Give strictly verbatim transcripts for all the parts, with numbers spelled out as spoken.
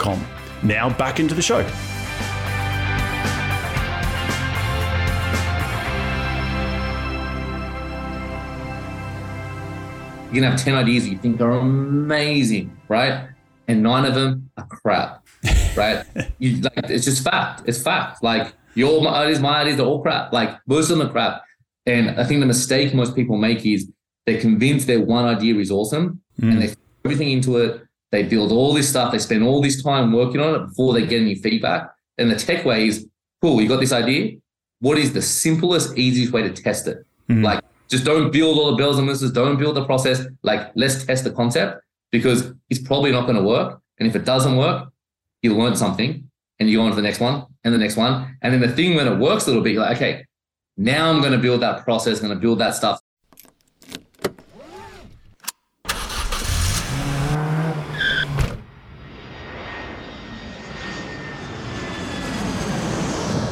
.com. Now back into the show. You can have ten ideas that you think are amazing, right? And nine of them are crap, right? you, like, it's just fact. It's fact. Like your my ideas, my ideas are all crap. Like most of them are crap. And I think the mistake most people make is they're convinced their one idea is awesome mm. and they put everything into it. They build all this stuff. They spend all this time working on it before they get any feedback. And the tech way is, cool, you got this idea? What is the simplest, easiest way to test it? Mm-hmm. Like, just don't build all the bells and whistles. Don't build the process. Like, let's test the concept because it's probably not going to work. And if it doesn't work, you learn something and you go on to the next one and the next one. And then the thing when it works a little bit, you're like, okay, now I'm going to build that process. I'm going to build that stuff.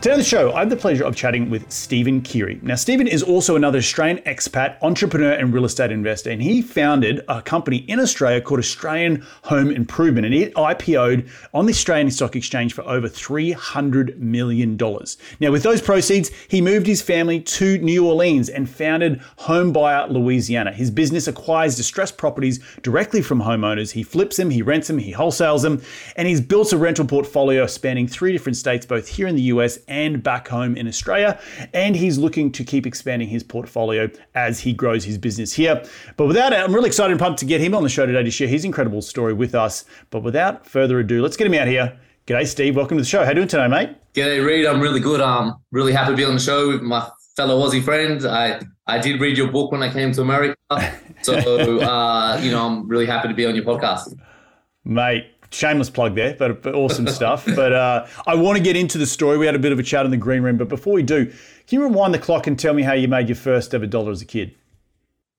Today on the show, I have the pleasure of chatting with Stephen Keery. Now, Stephen is also another Australian expat, entrepreneur, and real estate investor, and he founded a company in Australia called Australian Home Improvement, and it I P O'd on the Australian Stock Exchange for over three hundred million dollars. Now, with those proceeds, he moved his family to New Orleans and founded Homebuyer Louisiana. His business acquires distressed properties directly from homeowners. He flips them, he rents them, he wholesales them, and he's built a rental portfolio spanning three different states, both here in the U S and back home in Australia, and he's looking to keep expanding his portfolio as he grows his business here. But without it, I'm really excited and pumped to get him on the show today to share his incredible story with us. But without further ado, let's get him out here. G'day, Steve. Welcome to the show. How are you doing today, mate? G'day, Reed. I'm really good. I'm really happy to be on the show with my fellow Aussie friends. I, I did read your book when I came to America. So, uh, you know, I'm really happy to be on your podcast. Mate. Shameless plug there, but, but awesome stuff. But uh, I want to get into the story. We had a bit of a chat in the green room, but before we do, can you rewind the clock and tell me how you made your first ever dollar as a kid?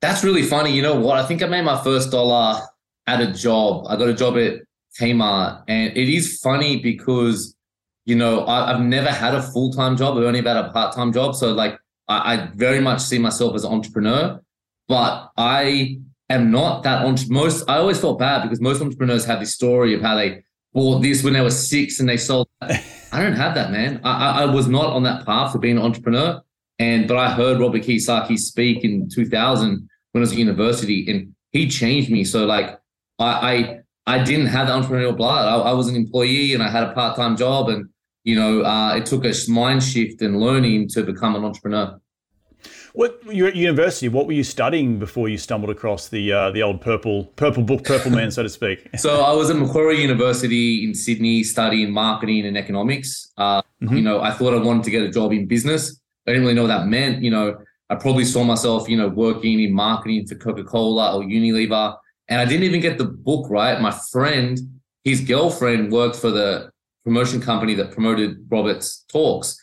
That's really funny. You know what? I think I made my first dollar at a job. I got a job at Kmart, and it is funny because, you know, I, I've never had a full-time job. I've only about a part-time job. So like, I, I very much see myself as an entrepreneur, but I... am not that entre- most. I always felt bad because most entrepreneurs have this story of how they bought this when they were six and they sold that I don't have that, man. I, I, I was not on that path of being an entrepreneur. And, but I heard Robert Kiyosaki speak in two thousand when I was at university, and he changed me. So like I, I, I didn't have the entrepreneurial blood. I, I was an employee and I had a part-time job, and, you know, uh, it took a mind shift and learning to become an entrepreneur. What, you were at university, what were you studying before you stumbled across the uh, the old purple purple book, purple man, so to speak? So I was at Macquarie University in Sydney studying marketing and economics. Uh, mm-hmm. You know, I thought I wanted to get a job in business. I didn't really know what that meant. You know, I probably saw myself, you know, working in marketing for Coca Cola or Unilever. And I didn't even get the book right. My friend, his girlfriend worked for the promotion company that promoted Robert's talks.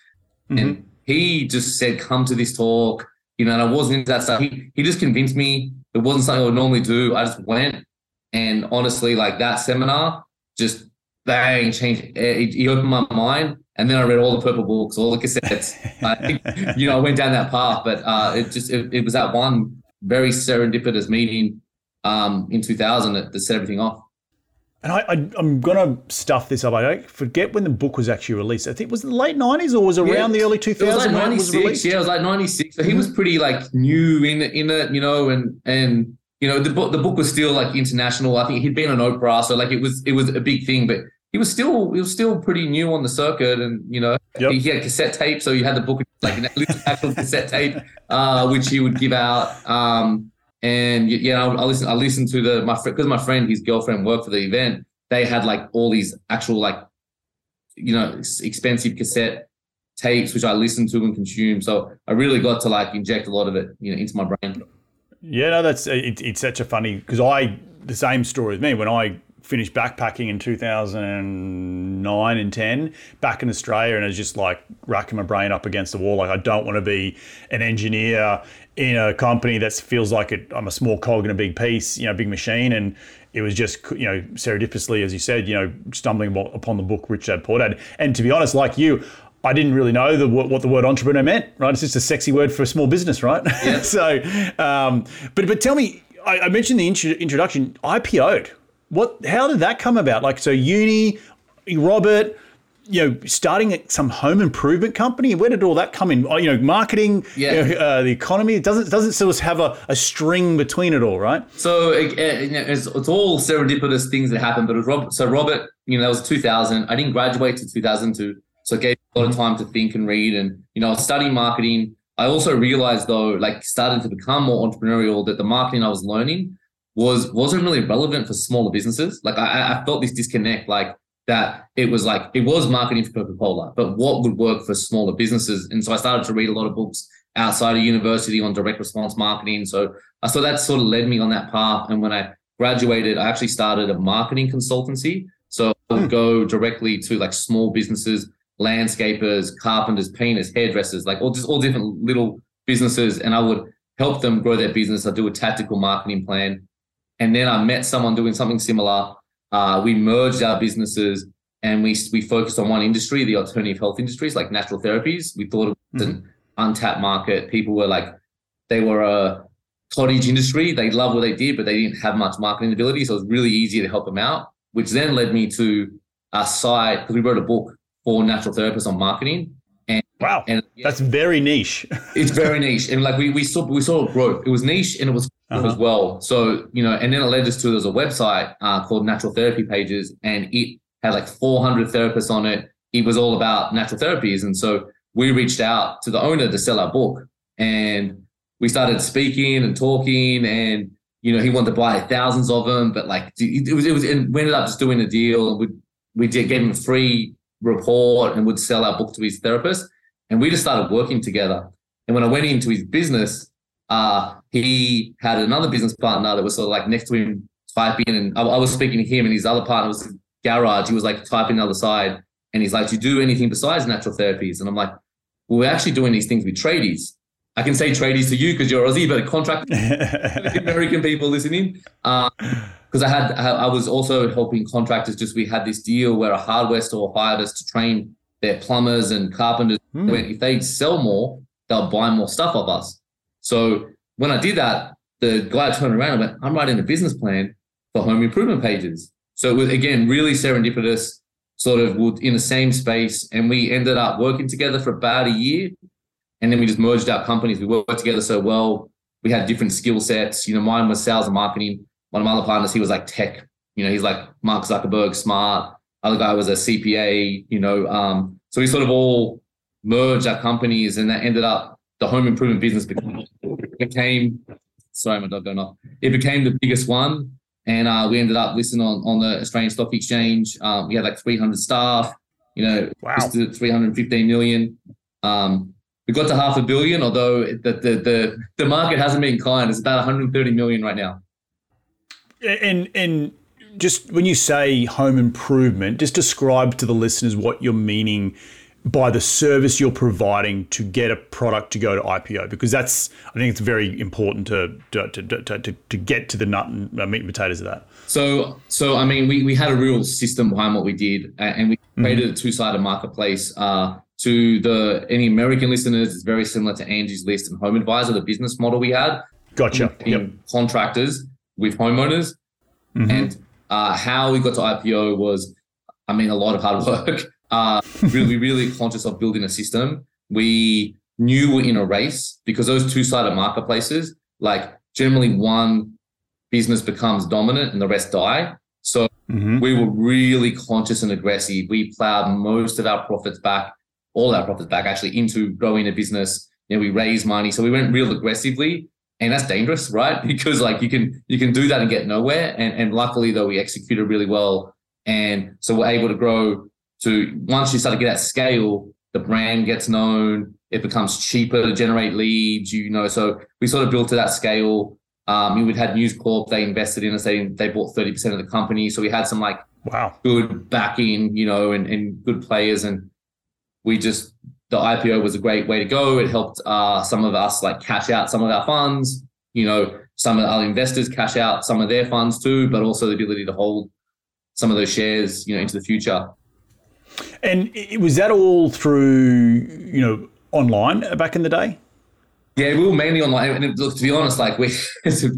Mm-hmm. And he just said, come to this talk. You know, and I wasn't into that stuff. He, he just convinced me. It wasn't something I would normally do. I just went. And honestly, like that seminar just bang, changed. He opened my mind. And then I read all the purple books, all the cassettes. I think, you know, I went down that path. But uh, it just, it, it was that one very serendipitous meeting um, in two thousand that, that set everything off. And I, I, I'm going to stuff this up. I don't forget when the book was actually released. I think it was the late nineties or was it around yeah, the early two thousands? It was like ninety-six. Yeah, it was like ninety-six. So he was pretty like new in in it, you know, and, and you know, the book the book was still like international. I think he'd been on Oprah. So like it was it was a big thing, but he was still he was still pretty new on the circuit. And, you know, yep. he, he had cassette tape. So you had the book like an actual cassette tape, uh, which he would give out. Um And yeah, I listened. I listened to the my friend because my friend, his girlfriend worked for the event. They had like all these actual like, you know, expensive cassette tapes, which I listened to and consumed. So I really got to like inject a lot of it, you know, into my brain. Yeah, no, that's it, it's such a funny because I the same story as me when I finished backpacking in two thousand nine and ten back in Australia, and I was just like racking my brain up against the wall. Like I don't want to be an engineer in a company that feels like it, I'm a small cog in a big piece, you know, big machine. And it was just, you know, serendipitously, as you said, you know, stumbling upon the book Rich Dad Poor Dad. And to be honest, like you, I didn't really know the, what the word entrepreneur meant, right? It's just a sexy word for a small business, right? Yeah. so, um, but but tell me, I, I mentioned the intro, introduction, I P O'd. What? How did that come about? Like, so uni, Robert, you know, starting some home improvement company. Where did all that come in? You know, marketing, yeah. you know, uh, the economy. It doesn't doesn't sort of have a, a string between it all, right? So it, it, it's, it's all serendipitous things that happen. But it was Robert, so Robert, you know, that was two thousand. I didn't graduate till two thousand two, so it gave me a lot of time to think and read. And you know, I was studying marketing. I also realized though, like, starting to become more entrepreneurial, that the marketing I was learning was wasn't really relevant for smaller businesses. Like I, I felt this disconnect, like. That it was like, it was marketing for Coca-Cola, but what would work for smaller businesses? And so I started to read a lot of books outside of university on direct response marketing. So, so that sort of led me on that path. And when I graduated, I actually started a marketing consultancy. So I would go directly to like small businesses, landscapers, carpenters, painters, hairdressers, like all just all different little businesses. And I would help them grow their business. I'd do a tactical marketing plan. And then I met someone doing something similar. Uh, we merged our businesses and we we focused on one industry, the alternative health industries, like natural therapies. We thought it was mm-hmm. an untapped market. People were like, they were a cottage industry. They loved what they did, but they didn't have much marketing ability. So it was really easy to help them out, which then led me to a site, because we wrote a book for natural therapists on marketing. And, wow, and yeah, that's very niche. It's very niche. And like we we saw we saw growth. It was niche and it was Uh-huh. as well. So, you know, and then it led us to, there's a website uh, called Natural Therapy Pages, and it had like four hundred therapists on it. It was all about natural therapies. And so we reached out to the owner to sell our book, and we started speaking and talking, and, you know, he wanted to buy thousands of them, but like it was, it was, and we ended up just doing a deal. We, we did, gave him a free report and would sell our book to his therapist. And we just started working together. And when I went into his business, uh, he had another business partner that was sort of like next to him typing, and I, I was speaking to him, and his other partner was garage. He was like typing the other side, and he's like, do you do anything besides natural therapies? And I'm like, well, we're actually doing these things with tradies. I can say tradies to you because you're Aussie, but a contract American people listening. Because um, I had, I was also helping contractors. Just we had this deal where a hardware store hired us to train their plumbers and carpenters. Hmm. If they sell more, they'll buy more stuff of us. So when I did that, the guy turned around and went, I'm writing a business plan for home improvement pages. So it was, again, really serendipitous. sort of were in the same space, and we ended up working together for about a year. And then we just merged our companies. We worked together so well. We had different skill sets. You know, mine was sales and marketing. One of my other partners, he was like tech. You know, he's like Mark Zuckerberg, smart. Other guy was a C P A, you know. Um, so we sort of all merged our companies, and that ended up the home improvement business became, became sorry, my dog going off. It became the biggest one. And uh, we ended up listing on, on the Australian Stock Exchange. Um, we had like three hundred staff, you know, wow. Listed at three hundred fifteen million. Um, we got to half a billion, although the, the the the market hasn't been kind. It's about one hundred thirty million right now. And and just when you say home improvement, just describe to the listeners what you're meaning by the service you're providing to get a product to go to I P O, because that's, I think it's very important to to to to, to get to the nut and meat and potatoes of that. So, so I mean, we, we had a real system behind what we did, and we created mm-hmm. a two-sided marketplace. Uh, to the any American listeners, it's very similar to Angie's List and Home Advisor, the business model we had. Gotcha. Yep. Contractors with homeowners. Mm-hmm. And uh, how we got to I P O was, I mean, a lot of hard work. Uh, really, really conscious of building a system. We knew we're in a race because those two-sided marketplaces, like generally one business becomes dominant and the rest die. So mm-hmm. we were really conscious and aggressive. We plowed most of our profits back, all our profits back actually, into growing a business. You know, we raised money. So we went real aggressively, and that's dangerous, right? Because like you can you can do that and get nowhere. And, and luckily though, we executed really well. And so we're able to grow. So once you start to get that scale, the brand gets known, it becomes cheaper to generate leads, you know. So we sort of built to that scale. Um, we'd had News Corp, they invested in us, they, they bought thirty percent of the company. So we had some like wow, good backing, you know, and, and good players. And we just, the I P O was a great way to go. It helped uh, some of us like cash out some of our funds, you know, some of our investors cash out some of their funds too, but also the ability to hold some of those shares, you know, into the future. And it, was that all through, you know, online back in the day? Yeah, we were mainly online. And look, to be honest, like we,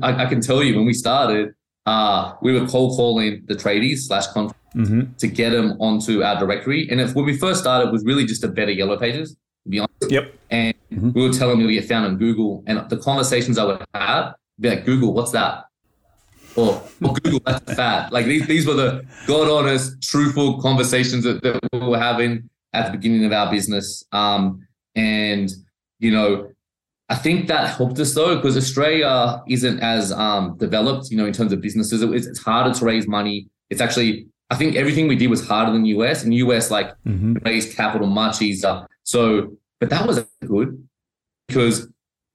I, I can tell you when we started, uh, we were cold calling the tradies slash contractors mm-hmm. to get them onto our directory. And if, when we first started, it was really just a better Yellow Pages, to be honest. Yep. And mm-hmm. we would tell them you'll get found on Google. And the conversations I would have, be like, Google, what's that? Or, or Google, that's fat. Like these, these were the God honest, truthful conversations that, that we were having at the beginning of our business. Um, and, you know, I think that helped us though, because Australia isn't as um, developed, you know, in terms of businesses. It, it's, it's harder to raise money. It's actually, I think everything we did was harder than the U S. In the U S, like mm-hmm. raised capital much easier. So, but that was good because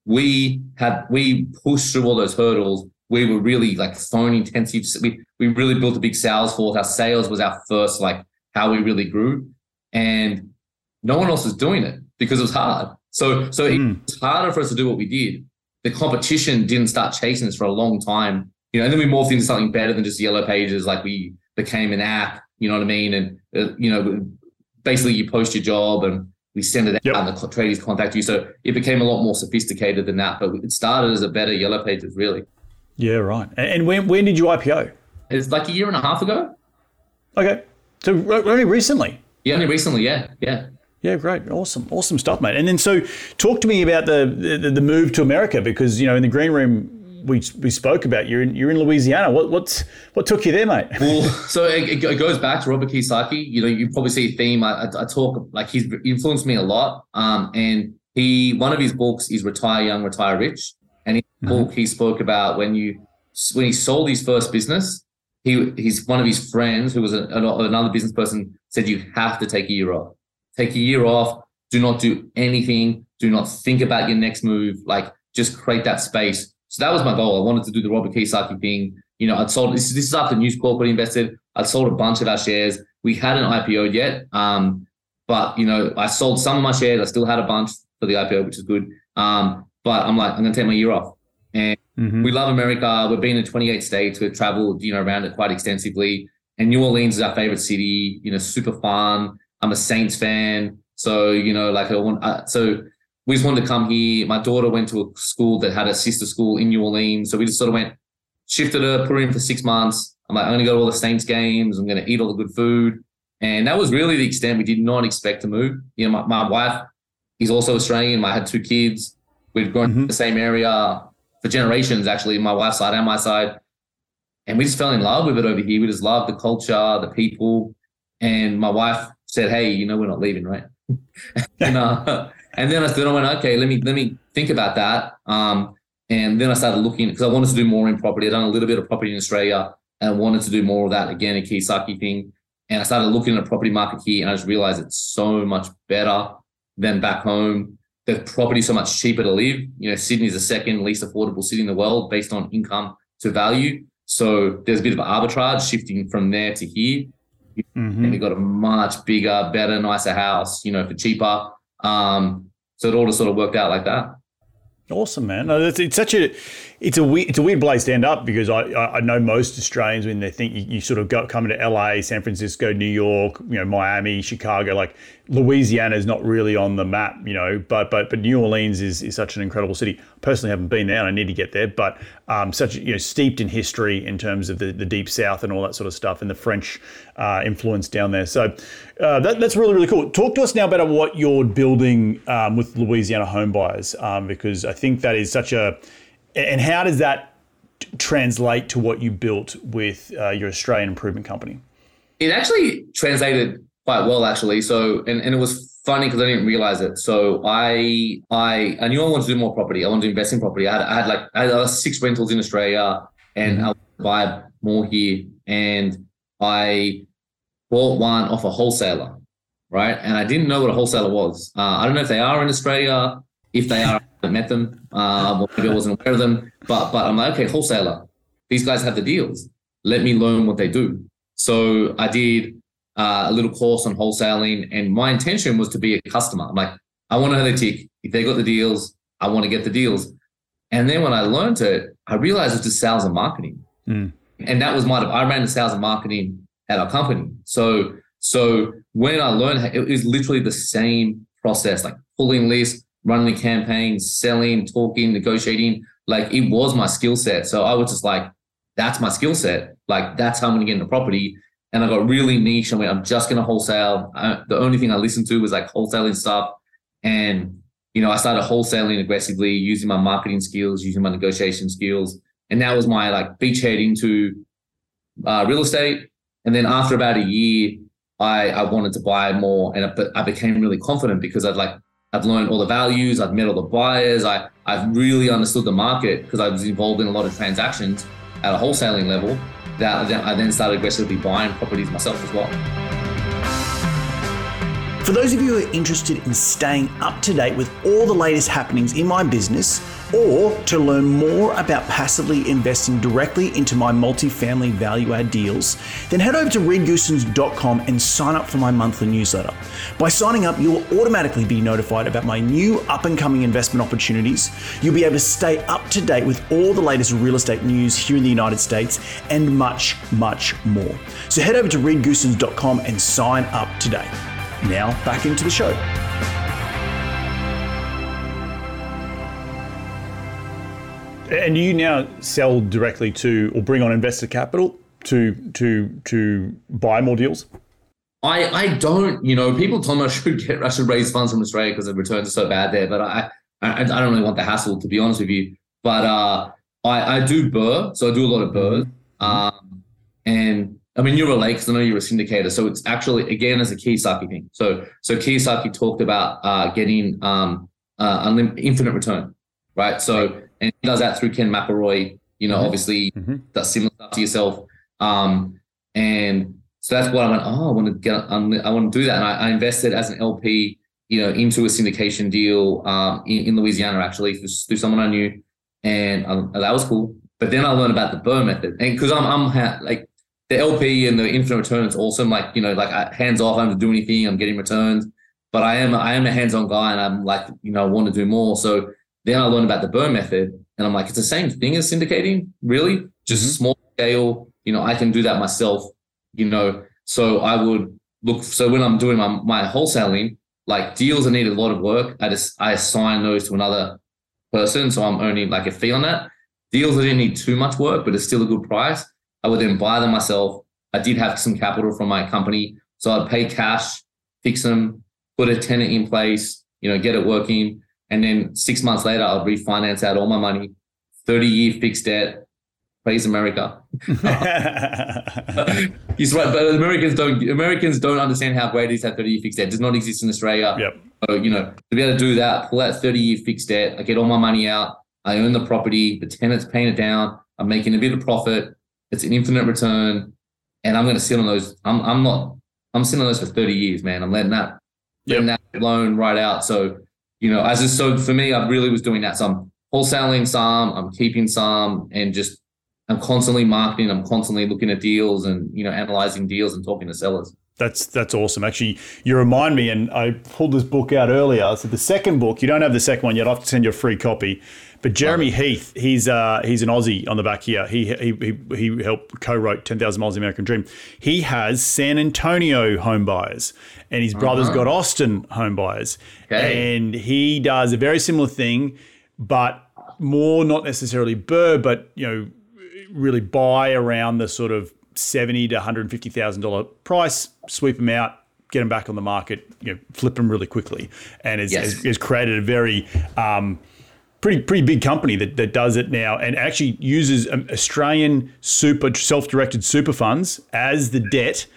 we had, we pushed through all those hurdles. We were really like phone intensive. We we really built a big sales force. Our sales was our first, like how we really grew, and no one else was doing it because it was hard. So so mm. it's harder for us to do what we did. The competition didn't start chasing us for a long time, you know. And then we morphed into something better than just Yellow Pages. Like we became an app, you know what I mean? And uh, you know, basically you post your job and we send it out, yep. and the tradies contact you. So it became a lot more sophisticated than that. But it started as a better Yellow Pages, really. Yeah, right. And when when did you I P O? It's like a year and a half ago. Okay. So only recently? Yeah, only recently, yeah. Yeah. Yeah, great. Awesome. Awesome stuff, mate. And then so talk to me about the the, the move to America, because, you know, in the green room we we spoke about you're in, you're in Louisiana. What what's what took you there, mate? Well, so it, it goes back to Robert Kiyosaki. You know, you probably see a theme. I, I, I talk, like he's influenced me a lot. Um, and he one of his books is Retire Young, Retire Rich. And in the book, he spoke about when you when he sold his first business, he he's one of his friends who was a, another business person said, you have to take a year off. Take a year off. Do not do anything. Do not think about your next move. Like, just create that space. So that was my goal. I wanted to do the Robert Kiyosaki thing. You know, I'd sold, this, this is after News Corp invested. I'd sold a bunch of our shares. We hadn't I P O'd yet. Um, but, you know, I sold some of my shares. I still had a bunch for the I P O, which is good. Um, But I'm like, I'm going to take my year off. And mm-hmm. we love America. We've been in twenty-eight states. We've traveled, you know, around it quite extensively. And New Orleans is our favorite city, you know, super fun. I'm a Saints fan. So, you know, like, I want, uh, so we just wanted to come here. My daughter went to a school that had a sister school in New Orleans. So we just sort of went, shifted her, put her in for six months. I'm like, I'm going to go to all the Saints games. I'm going to eat all the good food. And that was really the extent. We did not expect to move. You know, my, my wife is also Australian. I had two kids. We've grown mm-hmm. in the same area for generations, actually, my wife's side and my side. And we just fell in love with it over here. We just loved the culture, the people. And my wife said, hey, you know, we're not leaving, right? and, uh, and then I said, I went, okay, let me let me think about that. Um, and then I started looking, because I wanted to do more in property. I'd done a little bit of property in Australia and I wanted to do more of that, again, a Kiyosaki thing. And I started looking at the property market here, and I just realized it's so much better than back home. The property is so much cheaper to live. You know, Sydney is the second least affordable city in the world based on income to value. So there's a bit of arbitrage shifting from there to here. Mm-hmm. And we got a much bigger, better, nicer house, you know, for cheaper. Um, so it all just sort of worked out like that. Awesome, man. No, it's, it's such a, it's a weird, it's a weird place to end up, because I, I know most Australians, when they think you, you sort of go coming to L A, San Francisco, New York, you know, Miami, Chicago, like Louisiana is not really on the map, you know, but but but New Orleans is, is such an incredible city. Personally, I haven't been there and I need to get there, but um, such, you know, steeped in history in terms of the, the Deep South and all that sort of stuff, and the French uh, influence down there. So uh, that, that's really, really cool. Talk to us now about what you're building um, with Louisiana Homebuyers, um, because I think that is such a, and how does that t- translate to what you built with uh, your Australian improvement company? It actually translated quite well, actually. So, and, and it was funny because I didn't realize it. So I, I, I knew I wanted to do more property. I wanted to invest in property. I had, I had like I had six rentals in Australia, and mm-hmm. I wanted to buy more here. And I bought one off a wholesaler, right? And I didn't know what a wholesaler was. Uh, I don't know if they are in Australia. If they are, I haven't met them. Um, or maybe I wasn't aware of them. But but I'm like, okay, wholesaler. These guys have the deals. Let me learn what they do. So I did uh, a little course on wholesaling, and my intention was to be a customer. I'm like, I want to know they tick. If they got the deals, I want to get the deals. And then when I learned it, I realized it's just sales and marketing. Mm. And that was my, I ran the sales and marketing at our company. So, so when I learned, it was literally the same process, like pulling lists, running campaigns, selling, talking, negotiating. Like, it was my skill set. So I was just like, that's my skill set. Like, that's how I'm going to get into property. And I got really niche. I went, I'm just going to wholesale. I, the only thing I listened to was like wholesaling stuff. And, you know, I started wholesaling aggressively, using my marketing skills, using my negotiation skills. And that was my like beachhead into uh, real estate. And then after about a year, I, I wanted to buy more. And I, I became really confident because I'd like, I've learned all the values. I've met all the buyers. I, I've really understood the market because I was involved in a lot of transactions at a wholesaling level that I then started aggressively buying properties myself as well. For those of you who are interested in staying up to date with all the latest happenings in my business, or to learn more about passively investing directly into my multifamily value add deals, then head over to reed goossens dot com and sign up for my monthly newsletter. By signing up, you'll automatically be notified about my new up and coming investment opportunities. You'll be able to stay up to date with all the latest real estate news here in the United States and much, much more. So head over to reed goossens dot com and sign up today. Now back into the show. And you now sell directly to, or bring on investor capital to to to buy more deals? I I don't, you know, people tell me I should get I should raise funds from Australia because the returns are so bad there, but I I, I don't really want the hassle, to be honest with you. But uh, I, I do B R R R R, so I do a lot of B R R R R. Um, and I mean, you relate because I know you're a syndicator. So it's actually, again, as a Kiyosaki thing. So so Kiyosaki talked about uh, getting um, uh, unlim- infinite return, right? So, and he does that through Ken McElroy, you know, mm-hmm. obviously mm-hmm. does similar stuff to yourself. Um, and so that's what I went, oh, I want to get, unli- I want to do that. And I, I invested as an L P, you know, into a syndication deal um, in, in Louisiana, actually, through someone I knew. And um, that was cool. But then I learned about the B R R R R method. And because I'm, I'm ha- like, the L P and the infinite return is awesome. Like, you know, like I, hands off, I don't have to do anything. I'm getting returns, but I am, I am a hands-on guy, and I'm like, you know, I want to do more. So then I learned about the B R R R R method, and I'm like, it's the same thing as syndicating, really, just mm-hmm. small scale. You know, I can do that myself, you know? So I would look, so when I'm doing my, my wholesaling, like deals that need a lot of work, I just, I assign those to another person. So I'm earning like a fee on that. Deals that didn't need too much work, but it's still a good price, I would then buy them myself. I did have some capital from my company. So I'd pay cash, fix them, put a tenant in place, you know, get it working. And then six months later, I'll refinance out all my money, thirty-year fixed debt. Praise America. He's right, but Americans don't Americans don't understand how great it is to have thirty-year fixed debt. It does not exist in Australia. Yep. So, you know, to be able to do that, pull that thirty-year fixed debt, I get all my money out, I own the property, the tenant's paying it down, I'm making a bit of profit, it's an infinite return, and I'm going to sit on those. I'm I'm not, I'm sitting on those for thirty years, man. I'm letting that, yep. letting that loan right out. So, you know, as just, so for me, I really was doing that. So I'm wholesaling some, I'm keeping some, and just, I'm constantly marketing. I'm constantly looking at deals and, you know, analyzing deals and talking to sellers. That's that's awesome. Actually, you remind me, and I pulled this book out earlier. So the second book, you don't have the second one yet. I'll have to send you a free copy. But Jeremy Heath, he's uh, he's an Aussie on the back here. He he he, he helped co-wrote ten thousand miles American Dream. He has San Antonio home buyers, and his brother's uh-huh. got Austin home buyers, okay. and he does a very similar thing, but more not necessarily B R R R R, but you know. Really buy around the sort of seventy to one hundred and fifty thousand dollar price, sweep them out, get them back on the market, you know, flip them really quickly, and has yes. has created a very um, pretty pretty big company that that does it now, and actually uses Australian super self-directed super funds as the debt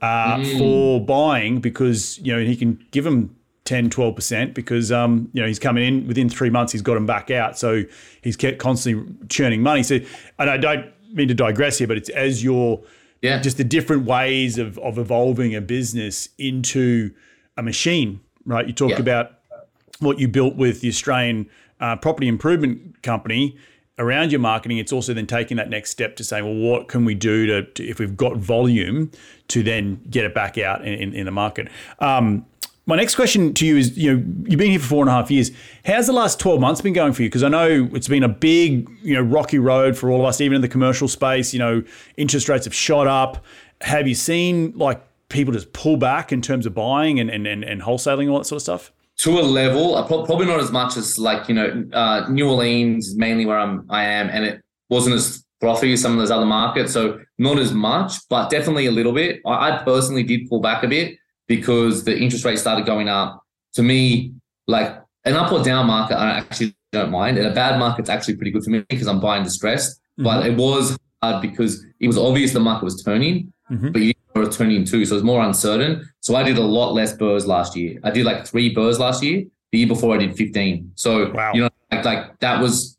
uh, mm. for buying, because you know he can give them ten, twelve percent because, um, you know, he's coming in within three months, he's got them back out. So he's kept constantly churning money. So, and I don't mean to digress here, but it's as you're yeah. just the different ways of, of evolving a business into a machine, right? You talk yeah. about what you built with the Australian uh, property improvement company around your marketing. It's also then taking that next step to say, well, what can we do to, to if we've got volume to then get it back out in, in, in the market? Um, My next question to you is, you know, you've been here for four and a half years. How's the last twelve months been going for you? Because I know it's been a big, you know, rocky road for all of us, even in the commercial space, you know, interest rates have shot up. Have you seen like people just pull back in terms of buying and, and, and, and wholesaling and all that sort of stuff? To a level, probably not as much as like, you know, uh, New Orleans, mainly where I'm, I am, and it wasn't as frothy as some of those other markets. So not as much, but definitely a little bit. I, I personally did pull back a bit, because the interest rate started going up. To me, like an up or down market, I actually don't mind. And a bad market's actually pretty good for me because I'm buying distressed. Mm-hmm. But it was hard because it was obvious the market was turning, mm-hmm. but you know it was turning too. So it's more uncertain. So I did a lot less B R R R Rs last year. I did like three B R R R Rs last year. The year before I did fifteen. So, wow. you know, like, like that was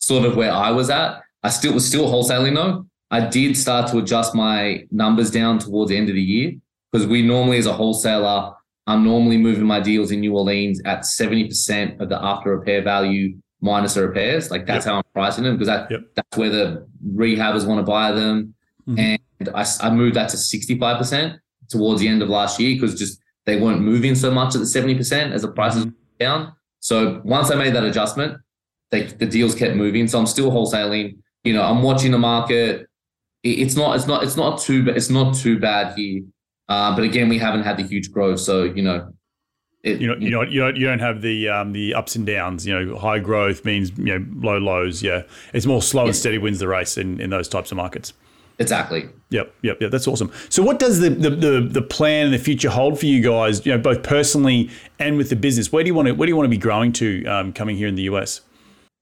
sort of where I was at. I still was still wholesaling though. I did start to adjust my numbers down towards the end of the year. Because we normally, as a wholesaler, I'm normally moving my deals in New Orleans at seventy percent of the after repair value minus the repairs. Like that's yep. how I'm pricing them because that, yep. that's where the rehabbers want to buy them. Mm-hmm. And I, I moved that to sixty-five percent towards the end of last year because just they weren't moving so much at the seventy percent as the prices went down. So once I made that adjustment, they, the deals kept moving. So I'm still wholesaling. You know, I'm watching the market. It, it's not. It's not. It's not too. It's not too bad here. Uh, but again, we haven't had the huge growth, so you know, it, you know, you know, you don't, you don't have the um, the ups and downs. You know, high growth means you know low lows. Yeah, it's more slow yeah. and steady wins the race in, in those types of markets. Exactly. Yep, yep, yep. That's awesome. So, what does the the the, the plan and the future hold for you guys? You know, both personally and with the business. Where do you want to where do you want to be growing to um, coming here in the U S?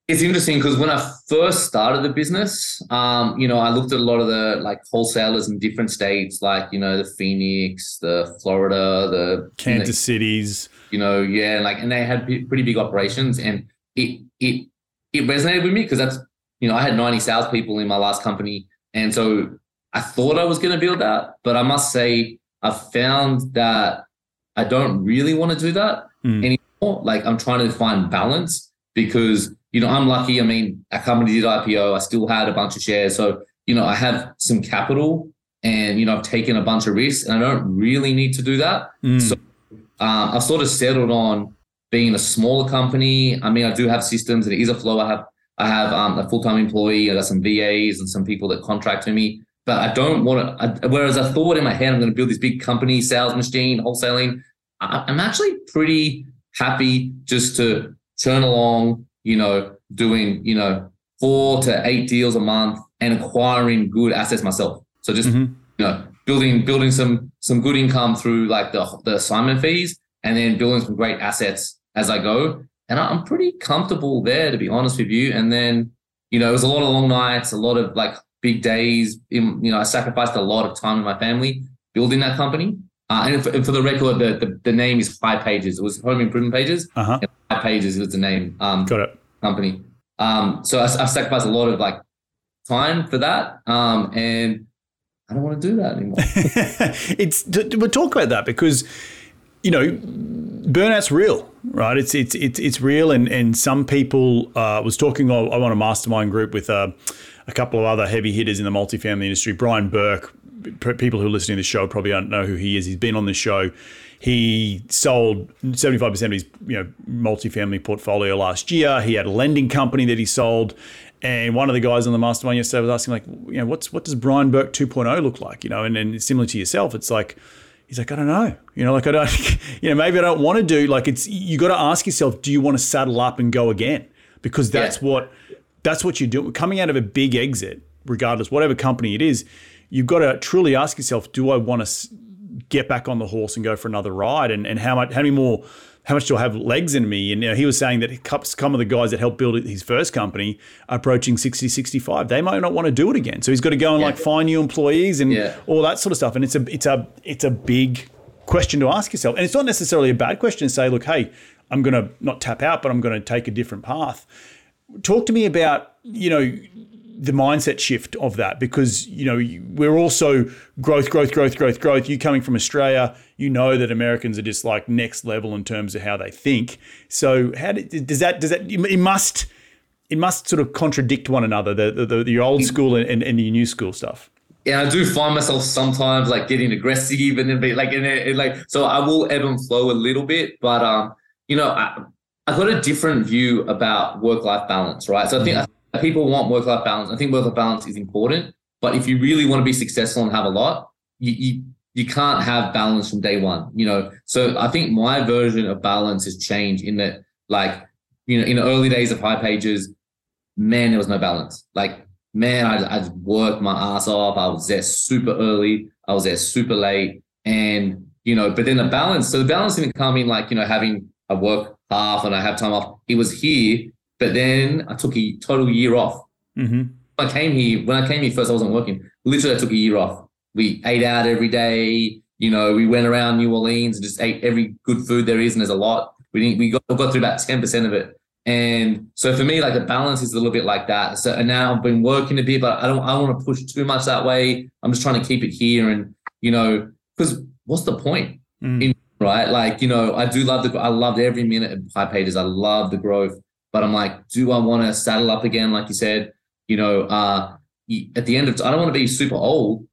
It's interesting because when I first started the business, um, you know, I looked at a lot of the like wholesalers in different states, like, you know, the Phoenix, the Florida, the Kansas you know, cities, you know, yeah. And like, and they had p- pretty big operations and it, it, it resonated with me because that's, you know, I had ninety salespeople in my last company. And so I thought I was going to build that, but I must say I found that I don't really want to do that mm. anymore. Like I'm trying to find balance because you know, I'm lucky. I mean, our company did I P O. I still had a bunch of shares. So, you know, I have some capital and, you know, I've taken a bunch of risks and I don't really need to do that. Mm. So um, I've sort of settled on being a smaller company. I mean, I do have systems and it is a flow. I have I have um, a full-time employee. I got some V As and some people that contract to me. But I don't want to, I, whereas I thought in my head, I'm going to build this big company, sales machine, wholesaling. I, I'm actually pretty happy just to churn along, you know, doing, you know, four to eight deals a month and acquiring good assets myself. So just, mm-hmm. you know, building building some some good income through like the, the assignment fees, and then building some great assets as I go. And I'm pretty comfortable there, to be honest with you. And then, you know, it was a lot of long nights, a lot of like big days. In, you know, I sacrificed a lot of time with my family building that company. Uh, and, for, and for the record, the, the the name is Five Pages. It was Home Improvement Pages. Uh-huh. And Five Pages was the name. Um, Got it. Company. Um, so I, I sacrificed a lot of like time for that. Um, and I don't want to do that anymore. it's we'll talk about that because, you know, burnout's real, right? It's it's it's it's real. And and some people uh, was talking. I want a mastermind group with a, a couple of other heavy hitters in the multifamily industry. Brian Burke. People who are listening to the show probably don't know who he is. He's been on the show. He sold seventy-five percent of his, you know, multifamily portfolio last year. He had a lending company that he sold. And one of the guys on the mastermind yesterday was asking, like, you know, what's what does Brian Burke two point oh look like? You know, and then similar to yourself, it's like, he's like, I don't know. You know, like, I don't, you know, maybe I don't want to do, like, it's, you got to ask yourself, do you want to saddle up and go again? Because that's yeah. what, that's what you do. Coming out of a big exit, regardless, whatever company it is, you've got to truly ask yourself, do I want to get back on the horse and go for another ride? And and how much, how many more, how much do I have legs in me? And you know, he was saying that some of the guys that helped build his first company are approaching sixty, sixty-five. They might not want to do it again. So he's got to go and yeah. like find new employees and yeah. all that sort of stuff. And it's a, it's a, it's a big question to ask yourself. And it's not necessarily a bad question to say, look, hey, I'm going to not tap out, but I'm going to take a different path. Talk to me about, you know, the mindset shift of that, because, you know, we're also growth, growth, growth, growth, growth. You coming from Australia, you know that Americans are just like next level in terms of how they think. So how did, does that, does that, it must, it must sort of contradict one another, the, the, the, the old school and, and, and the new school stuff. Yeah, I do find myself sometimes like getting aggressive and then be like, and it, like, so I will ebb and flow a little bit, but, um, you know, I, I got a different view about work-life balance, right? So I think mm-hmm. I, people want work-life balance. I think work-life balance is important, but if you really want to be successful and have a lot, you, you you can't have balance from day one, you know? So I think my version of balance has changed in that, like, you know, in the early days of Five Pages, man, there was no balance. Like, man, I, I worked my ass off. I was there super early. I was there super late. And, you know, but then the balance, so the balance didn't come in like, you know, having I work half and I have time off. It was here. But then I took a total year off. Mm-hmm. I came here, when I came here first, I wasn't working. Literally, I took a year off. We ate out every day. You know, we went around New Orleans and just ate every good food there is, and there's a lot. We didn't, we got, got through about ten percent of it. And so for me, like, the balance is a little bit like that. So, and now I've been working a bit, but I don't, I don't want to push too much that way. I'm just trying to keep it here. And, you know, because what's the point? Mm. In, right? Like, you know, I do love the, I loved every minute of Five Pages. I love the growth. But I'm like, do I want to saddle up again? Like you said, you know, uh, at the end of, I don't want to be super old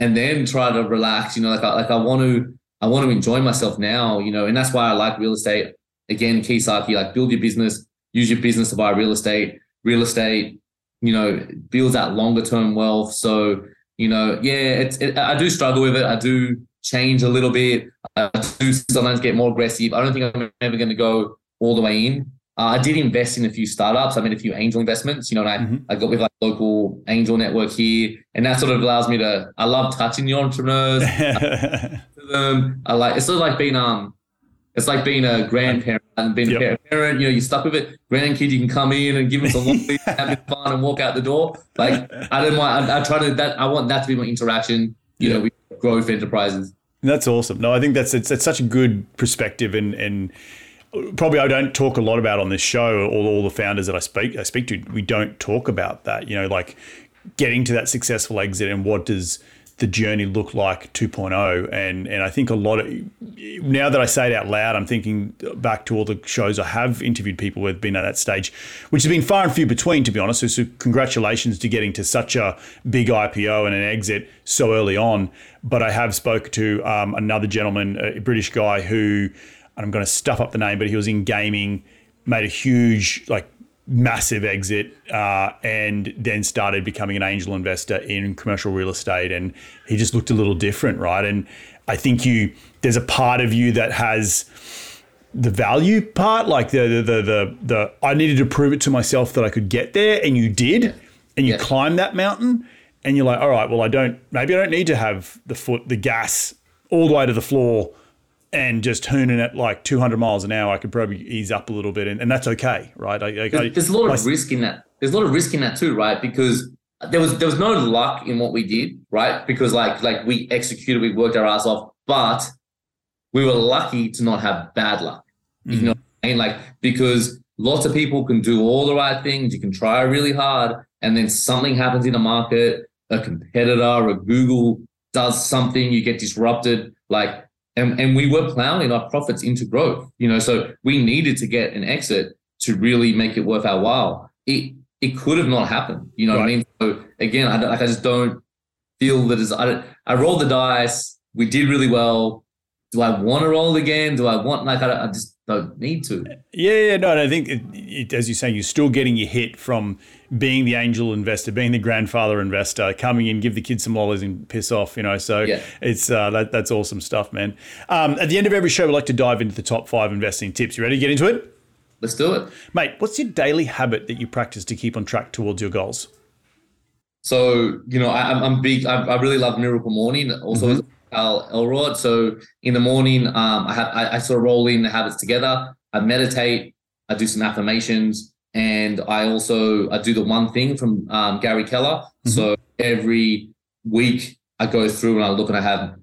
and then try to relax, you know, like I, like I want to, I want to enjoy myself now, you know, and that's why I like real estate. Again, Kiyosaki, like, build your business, use your business to buy real estate, real estate, you know, builds that longer term wealth. So, you know, yeah, it's, it, I do struggle with it. I do change a little bit. I do sometimes get more aggressive. I don't think I'm ever going to go all the way in. Uh, I did invest in a few startups. I made a few angel investments, you know, and I, mm-hmm. I got with like local angel network here, and that sort of allows me to, I love touching the entrepreneurs. I, um, I like, it's sort of like being, um, it's like being a grandparent and being yep. a parent, you know, you're stuck with it. Grandkid, you can come in and give them some long leave, have fun and walk out the door. Like, I don't want, I, I try to, that, I want that to be my interaction, you yeah. know, with growth enterprises. That's awesome. No, I think that's, it's, it's such a good perspective, and, and, probably I don't talk a lot about on this show, all, all the founders that I speak I speak to, we don't talk about that, you know, like getting to that successful exit and what does the journey look like two point oh. And and I think a lot of, now that I say it out loud, I'm thinking back to all the shows I have interviewed people who have been at that stage, which has been far and few between, to be honest. So, so congratulations to getting to such a big I P O and an exit so early on. But I have spoke to um, another gentleman, a British guy who, and I'm going to stuff up the name, but he was in gaming, made a huge, like massive exit, uh, and then started becoming an angel investor in commercial real estate. And he just looked a little different, right? And I think you, there's a part of you that has the value part, like the, the, the, the, the I needed to prove it to myself that I could get there, and you did, and you yeah. climbed that mountain. and you're like, all right, well, I don't, maybe I don't need to have the foot, the gas all the way to the floor and just hooning at like two hundred miles an hour. I could probably ease up a little bit, and, and that's okay, right? I, I, there's, there's a lot of I, risk in that. There's a lot of risk in that too, right? Because there was there was no luck in what we did, right? Because like like we executed, we worked our ass off, but we were lucky to not have bad luck. You mm-hmm. know what I mean? Like, because lots of people can do all the right things. You can try really hard, and then something happens in the market. A competitor, a Google does something. You get disrupted. Like, and and we were plowing our profits into growth. You know, so we needed to get an exit to really make it worth our while. It it could have not happened. You know right. what I mean? So again, I like I just don't feel that as I don't, I rolled the dice. We did really well. Do I want to roll again? Do I want like I, I just don't need to? Yeah, yeah, no. And I think it, it, as you say, you're still getting your hit from being the angel investor, being the grandfather investor, coming in, give the kids some lollies and piss off. You know, so yeah. it's uh, that, that's awesome stuff, man. Um, at the end of every show, we like to dive into the top five investing tips. You ready to get into it? Let's do it, mate. What's your daily habit that you practice to keep on track towards your goals? So you know, I, I'm big. I, I really love Miracle Morning. Also. Mm-hmm. Al Elrod. So in the morning, um, I, have, I I sort of roll in the habits together. I meditate. I do some affirmations, and I also I do the one thing from um, Gary Keller. Mm-hmm. So every week I go through and I look and I have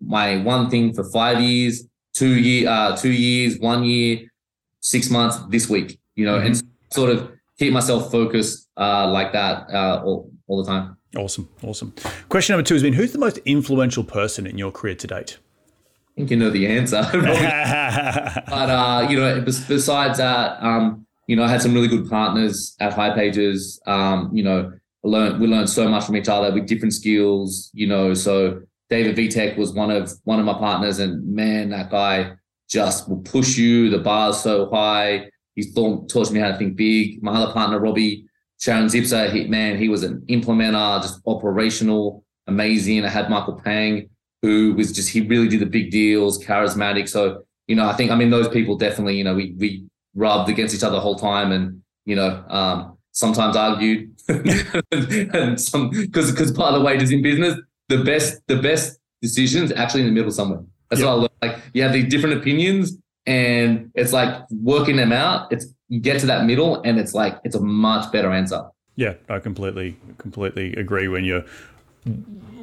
my one thing for five years, two year, uh, two years, one year, six months, this week. You know, mm-hmm. and sort of keep myself focused uh, like that uh, all all the time. Awesome. Awesome. Question number two has been, who's the most influential person in your career to date? I think you know the answer. But, uh, you know, besides that, um, you know, I had some really good partners at Five Pages. Um, you know, I learned, we learned so much from each other with different skills, you know. So David Vitek was one of one of my partners, and man, that guy just will push you. The bar's so high. He thought, taught me how to think big. My other partner, Robbie Sharon Zipser, he, man, he was an implementer, just operational, amazing. I had Michael Pang, who was just, he really did the big deals, charismatic. So, you know, I think, I mean, those people definitely, you know, we we rubbed against each other the whole time, and, you know, um, sometimes argued. and some because because part of the wages in business, the best the best decisions actually in the middle somewhere. That's yep. what I learned. Like, you have these different opinions, and it's like working them out. It's you get to that middle, and it's like it's a much better answer. Yeah, I completely, completely agree. When you're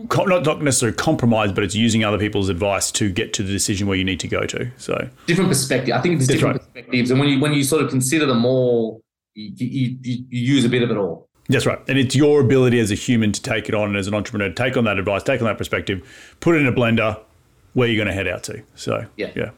not not necessarily compromised, but it's using other people's advice to get to the decision where you need to go to. So different perspective. I think there's That's different right. perspectives, and when you when you sort of consider them all, you, you, you, you use a bit of it all. That's right, and it's your ability as a human to take it on, and as an entrepreneur, to take on that advice, take on that perspective, put it in a blender. Where you're going to head out to. So yeah. yeah.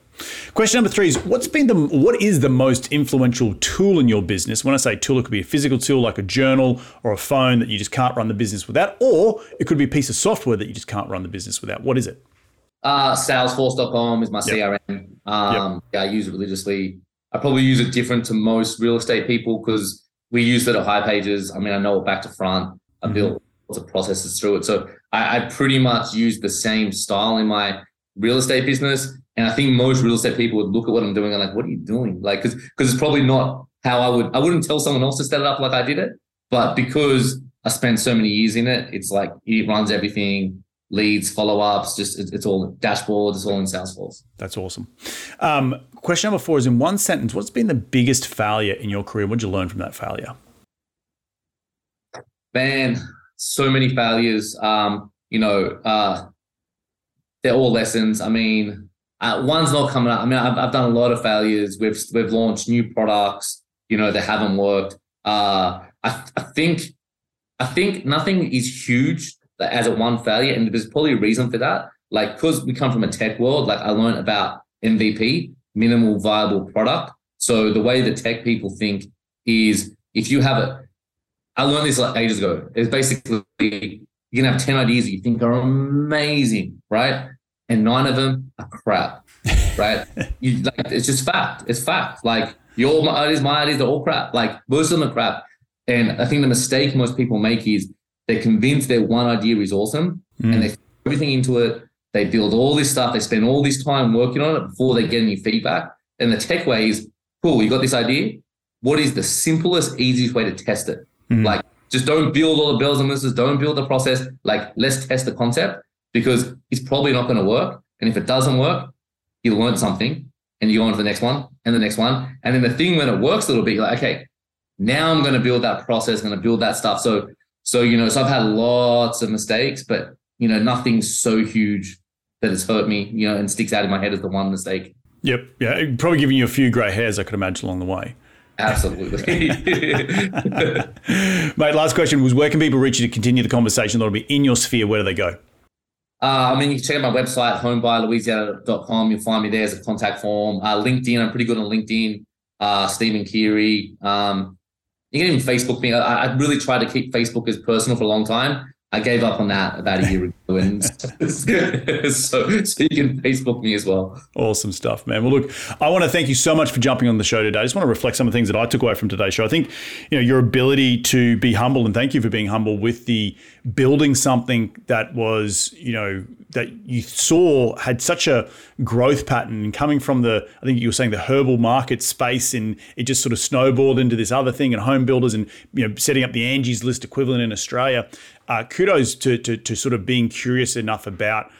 Question number three is, what's been the what is the most influential tool in your business? When I say tool, it could be a physical tool like a journal or a phone that you just can't run the business without, or it could be a piece of software that you just can't run the business without. What is it? Uh, Salesforce dot com is my yep. C R M. Um, yep. Yeah, I use it religiously. I probably use it different to most real estate people because we use it at High Pages. I mean, I know it back to front. I mm-hmm. built lots of processes through it. So I, I pretty much use the same style in my real estate business. And I think most real estate people would look at what I'm doing and like, what are you doing? Like, cause, cause it's probably not how I would, I wouldn't tell someone else to set it up like I did it, but because I spent so many years in it, it's like it runs everything, leads, follow-ups, just it's, it's all dashboards, it's all in Salesforce. That's awesome. Um, question number four is, in one sentence, what's been the biggest failure in your career? What'd you learn from that failure? Man, so many failures. Um, you know, uh, They're all lessons. I mean, uh, one's not coming up. I mean, I've, I've done a lot of failures. We've we've launched new products, you know, that haven't worked. Uh, I, I think I think nothing is huge as a one failure, and there's probably a reason for that. Like, because we come from a tech world, like I learned about M V P, minimal viable product. So the way the tech people think is if you have a, I learned this like ages ago. It's basically, you can have ten ideas that you think are amazing, right? And nine of them are crap, right? you, like, it's just fact. It's fact. Like your my ideas, my ideas are all crap. Like most of them are crap. And I think the mistake most people make is they're convinced their one idea is awesome mm. and they put everything into it. They build all this stuff. They spend all this time working on it before they get any feedback. And the tech way is, cool, you got this idea. What is the simplest, easiest way to test it? Mm. Like just don't build all the bells and whistles, don't build the process. Like, let's test the concept, because it's probably not going to work. And if it doesn't work, you learn something and you go on to the next one and the next one. And then the thing when it works a little bit, you're like, okay, now I'm going to build that process, I'm going to build that stuff. So, so, you know, so I've had lots of mistakes, but, you know, nothing's so huge that it's hurt me, you know, and sticks out in my head as the one mistake. Yep. Yeah. It'd probably giving you a few gray hairs, I could imagine, along the way. Absolutely. Mate, last question was, where can people reach you to continue the conversation that'll be in your sphere? Where do they go? Uh, I mean, you can check out my website, homebuyer louisiana dot com. You'll find me there as a contact form. Uh, LinkedIn, I'm pretty good on LinkedIn. Uh, Stephen Keery. Um, you can even Facebook me. I, I really tried to keep Facebook as personal for a long time. I gave up on that about a year ago, and so, so you can Facebook me as well. Awesome stuff, man. Well, look, I want to thank you so much for jumping on the show today. I just want to reflect some of the things that I took away from today's show. I think, you know, your ability to be humble, and thank you for being humble with the building something that was, you know, that you saw had such a growth pattern coming from the, I think you were saying, the herbal market space, and it just sort of snowballed into this other thing, and home builders, and, you know, setting up the Angie's List equivalent in Australia. Uh, kudos to, to to sort of being curious enough about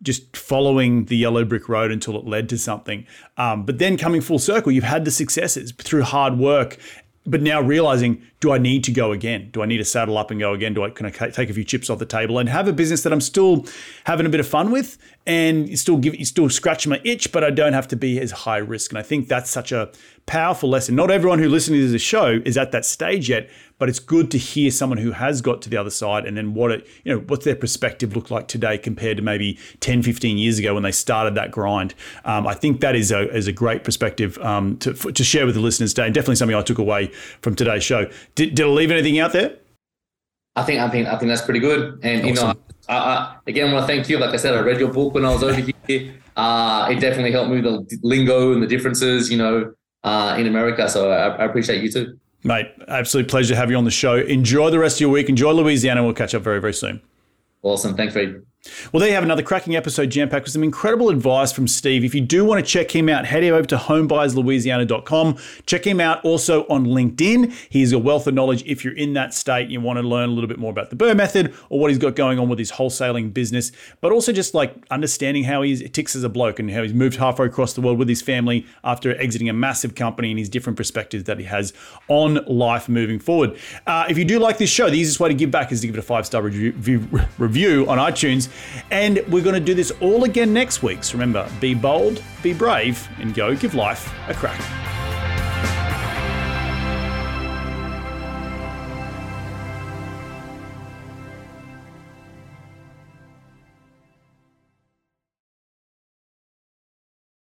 just following the yellow brick road until it led to something. Um, but then coming full circle, you've had the successes through hard work, but now realizing, do I need to go again? Do I need to saddle up and go again? Do I can I take a few chips off the table and have a business that I'm still having a bit of fun with, and still give you still scratch my itch, but I don't have to be as high risk. And I think that's such a powerful lesson. Not everyone who listens to the show is at that stage yet, but it's good to hear someone who has got to the other side, and then what it, you know, what's their perspective look like today compared to maybe ten, fifteen years ago when they started that grind. Um, I think that is a is a great perspective um, to to share with the listeners today, and definitely something I took away from today's show. Did, did I leave anything out there? I think I think I think that's pretty good. And awesome. you know, I, I, again, I want to thank you. Like I said, I read your book when I was over here. Uh, it definitely helped me with the lingo and the differences, you know, uh, in America. So I, I appreciate you too, mate. Absolute pleasure to have you on the show. Enjoy the rest of your week. Enjoy Louisiana. We'll catch up very very soon. Awesome. Thanks, Reed. Well, there you have another cracking episode jam-packed with some incredible advice from Steve. If you do want to check him out, head over to homebuyers louisiana dot com. Check him out also on LinkedIn. He's a wealth of knowledge if you're in that state and you want to learn a little bit more about the BRRRR method or what he's got going on with his wholesaling business, but also just like understanding how he ticks as a bloke and how he's moved halfway across the world with his family after exiting a massive company, and his different perspectives that he has on life moving forward. Uh, if you do like this show, the easiest way to give back is to give it a five-star review, review on iTunes. And we're going to do this all again next week. So remember, be bold, be brave, and go give life a crack.